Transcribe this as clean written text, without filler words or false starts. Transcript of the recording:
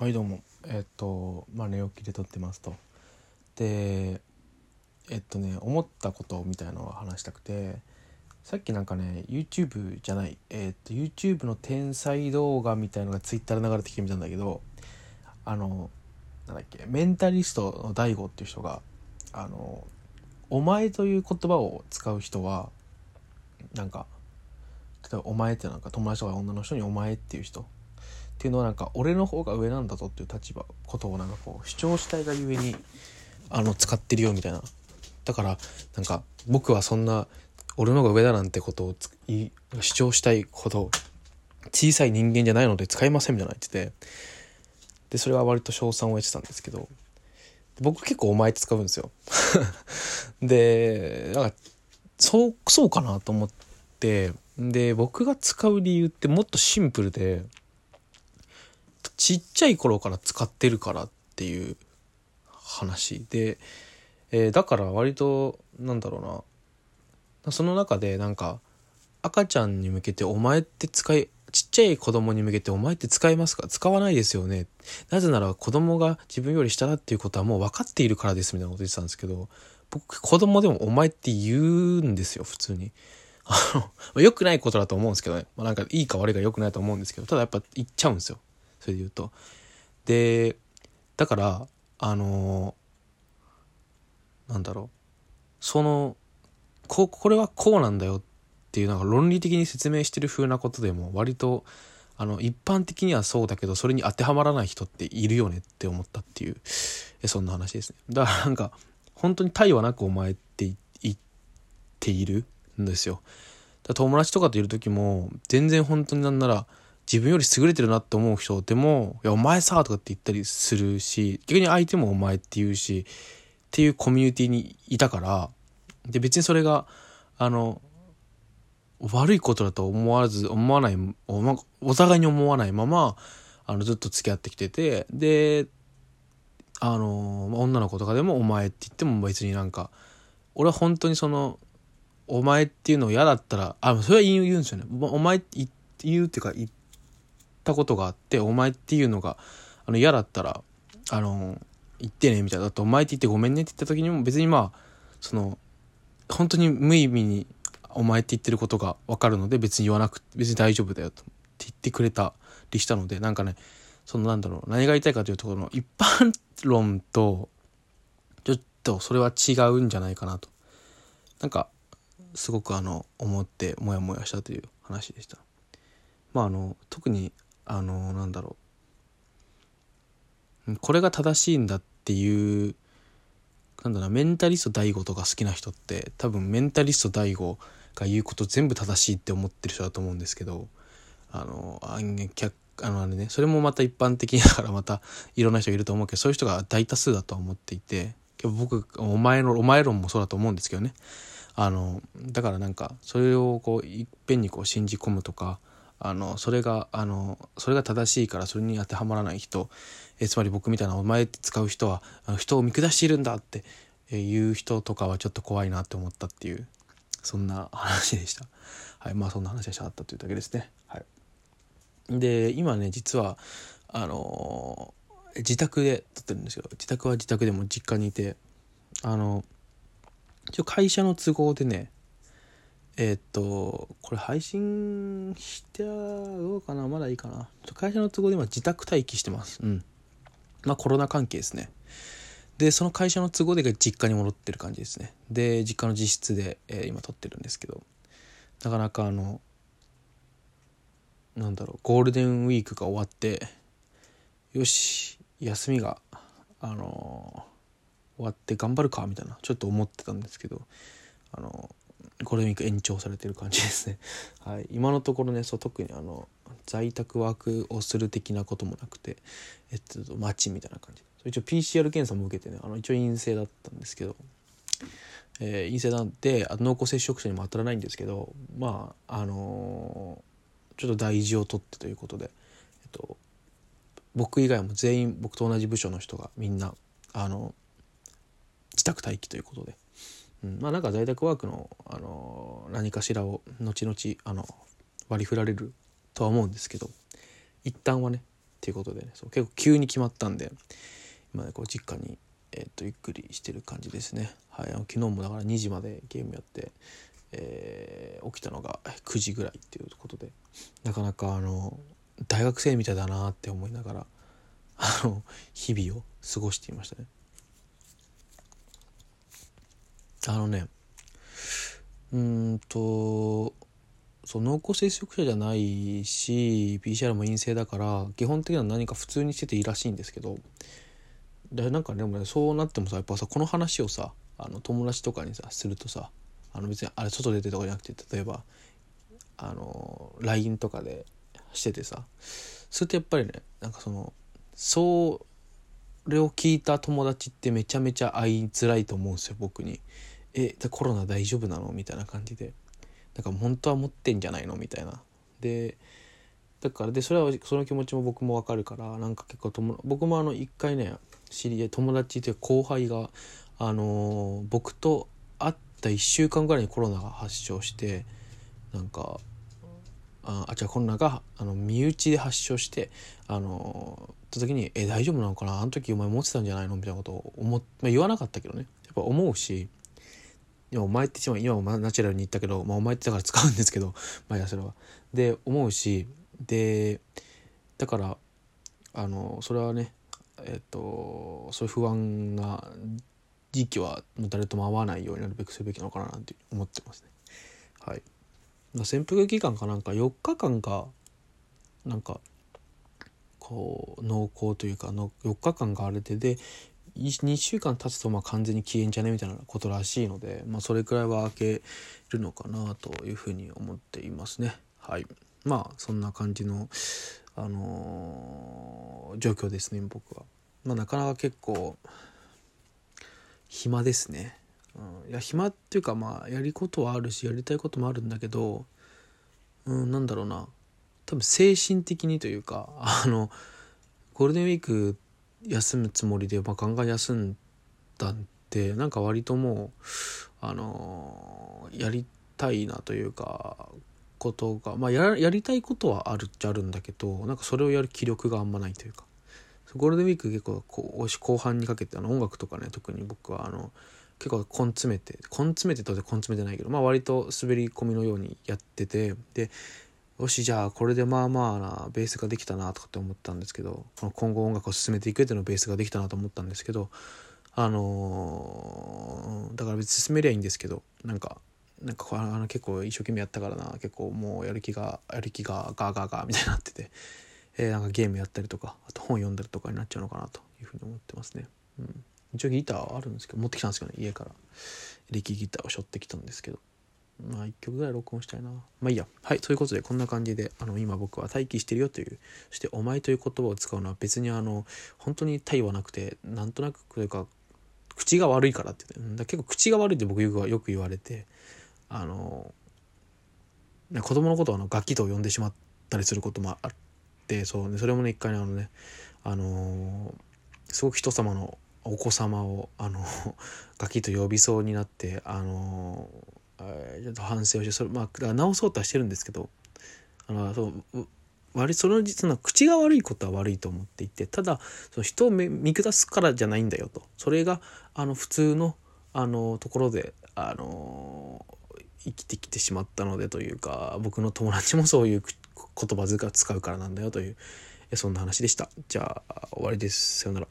はいどうも寝起きで撮ってますと。で思ったことみたいなのを話したくて、さっきなんかね YouTube じゃない、YouTube の天才動画みたいのが Twitter で流れてきてみたんだけど、メンタリストのDaiGoっていう人がお前という言葉を使う人はなんか例えばお前ってなんか友達とか女の人にお前っていう人っていうのはなんか俺の方が上なんだぞっていう立場ことをなんかこう主張したいがゆえに使ってるよみたいな。だからなんか僕はそんな俺の方が上だなんてことを主張したいほど小さい人間じゃないので使いませんみたいな言ってて、でそれは割と称賛を得てたんですけど、僕結構お前って使うんですよでなんかそうかなと思って、で僕が使う理由ってもっとシンプルで、ちっちゃい頃から使ってるからっていう話で、だから割となんだろうな、その中でなんか赤ちゃんに向けてお前ってちっちゃい子供に向けてお前って使いますか？使わないですよね。なぜなら子供が自分より下だっていうことはもう分かっているからですみたいなこと言ってたんですけど、僕子供でもお前って言うんですよ普通に。良くないことだと思うんですけどね、なんかいいか悪いか良くないと思うんですけど、ただやっぱ言っちゃうんですよそれで言うと。でだからそのこれはこうなんだよっていうなんか論理的に説明してる風なことでも割と一般的にはそうだけど、それに当てはまらない人っているよねって思ったっていう、そんな話ですね。だからなんか本当に対はなくお前って言っているんですよ。だから友達とかといる時も全然本当になんなら自分より優れてるなって思う人でも、いやお前さとかって言ったりするし、逆に相手もお前って言うしっていうコミュニティにいたから、で別にそれが悪いことだとお互いに思わないままずっと付き合ってきてて、で女の子とかでもお前って言っても別になんか俺は本当にそのお前っていうの嫌だったらそれは言うんですよね。お前って言うっていうか言ったことがあって、お前っていうのが嫌だったら言ってねみたいな、だってお前って言ってごめんねって言った時にも別にその本当に無意味にお前って言ってることが分かるので別に言わなくて別に大丈夫だよと言ってくれたりしたので、なんかね何が言いたいかというところの一般論とちょっとそれは違うんじゃないかなと、なんかすごく思ってモヤモヤしたという話でした。特にこれが正しいんだっていうメンタリストDaiGoとか好きな人って多分メンタリストDaiGoが言うこと全部正しいって思ってる人だと思うんですけど、それもまた一般的だからまたいろんな人いると思うけど、そういう人が大多数だと思っていて、僕お前論もそうだと思うんですけどね。だからなんかそれをいっぺんに信じ込むとか、それが正しいからそれに当てはまらない人、つまり僕みたいなお前って使う人は人を見下しているんだっていう人とかはちょっと怖いなって思ったっていう、そんな話でした。はい、そんな話がしたかったというだけですね。はい、で今ね実は自宅で撮ってるんですけど、自宅は自宅でも実家にいて、会社の都合でね、これ配信してどうかな、まだいいかな。会社の都合で今自宅待機してます。うん。コロナ関係ですね。で、その会社の都合で実家に戻ってる感じですね。で、実家の自室で、今撮ってるんですけど、なかなかゴールデンウィークが終わって、よし、休みが、終わって頑張るかみたいな、ちょっと思ってたんですけど、ゴールデンウィーク延長されてる感じですね、はい、今のところね特に在宅ワークをする的なこともなくて、待ちみたいな感じ。一応 PCR 検査も受けてね一応陰性だったんですけど、陰性なんで濃厚接触者にも当たらないんですけど、ちょっと大事を取ってということで、僕以外も全員僕と同じ部署の人がみんな自宅待機ということで、在宅ワークの、何かしらを後々割り振られるとは思うんですけど、一旦はねっていうことでね、そう結構急に決まったんで今ねこう実家にゆっくりしてる感じですね。はい、昨日もだから2時までゲームやって、起きたのが9時ぐらいっていうことで、なかなか大学生みたいだなって思いながら日々を過ごしていましたね。そう、濃厚接触者じゃないし PCR も陰性だから基本的には何か普通にしてていいらしいんですけど、なんかね、もうね、そうなってもさ、やっぱさ、この話をさ、友達とかにさするとさ、別にあれ外出てとかじゃなくて、例えばLINE とかでしててさ、それってやっぱりね、なんかそれを聞いた友達ってめちゃめちゃ会いづらいと思うんですよ、僕に。コロナ大丈夫なのみたいな感じで、だから本当は持ってんじゃないのみたいな。だからそれはその気持ちも僕もわかるから、なんか結構僕も一回ね、知り合い、友達という後輩が僕と会った1週間ぐらいにコロナが発症して、なんかコロナが身内で発症してった時に大丈夫なのかな、あの時お前持ってたんじゃないのみたいなことを言わなかったけどね、やっぱ思うし、お前って今もナチュラルに言ったけど、お前ってだから使うんですけど、それはで思うし、でだからそれはね、そういう不安な時期は誰とも会わないようになるべくするべきなのかななんて思ってますね。はい、潜伏期間かなんか4日間がなんかこう濃厚というかの4日間があれで2週間経つと完全に消えんじゃねみたいなことらしいので、それくらいは開けるのかなというふうに思っていますね。はい、そんな感じの状況ですね、僕は。なかなか結構暇ですね。いや暇っていうかやることはあるしやりたいこともあるんだけど、なんだろうな、多分精神的にというかゴールデンウィーク休むつもりでガンガン休んだんで、なんか割ともうやりたいなというかことが、やりたいことはあるっちゃあるんだけど、なんかそれをやる気力があんまないというか、ゴールデンウィーク結構後半にかけて音楽とかね、特に僕は結構根詰めてないけど、割と滑り込みのようにやってて、でよしじゃあこれでなベースができたなとかって思ったんですけど、この今後音楽を進めていくっていうのベースができたなと思ったんですけど、だから別に進めりゃいいんですけど、なんか結構一生懸命やったから結構もうやる気がガーみたいになってて、なんかゲームやったりとか、あと本読んだりとかになっちゃうのかなというふうに思ってますね。一応ギターあるんですけど、持ってきたんですけどね、家からエレキギターを背負ってきたんですけど、1曲ぐらい録音したいな。いいや。はい、ということでこんな感じで今僕は待機してるよという、そしてお前という言葉を使うのは別に本当に対はなくて、なんとなくというか口が悪いからって、結構口が悪いって僕よく言われて、子供のことをガキと呼んでしまったりすることもあって、それもね、一回すごく人様のお子様をガキと呼びそうになって、ちょっと反省をして、それ直そうとはしてるんですけど、その口が悪いことは悪いと思っていて、ただその人を見下すからじゃないんだよと、それが普通のところで生きてきてしまったのでというか、僕の友達もそういう言葉遣いを使うからなんだよという、そんな話でした。じゃあ終わりです。さよなら。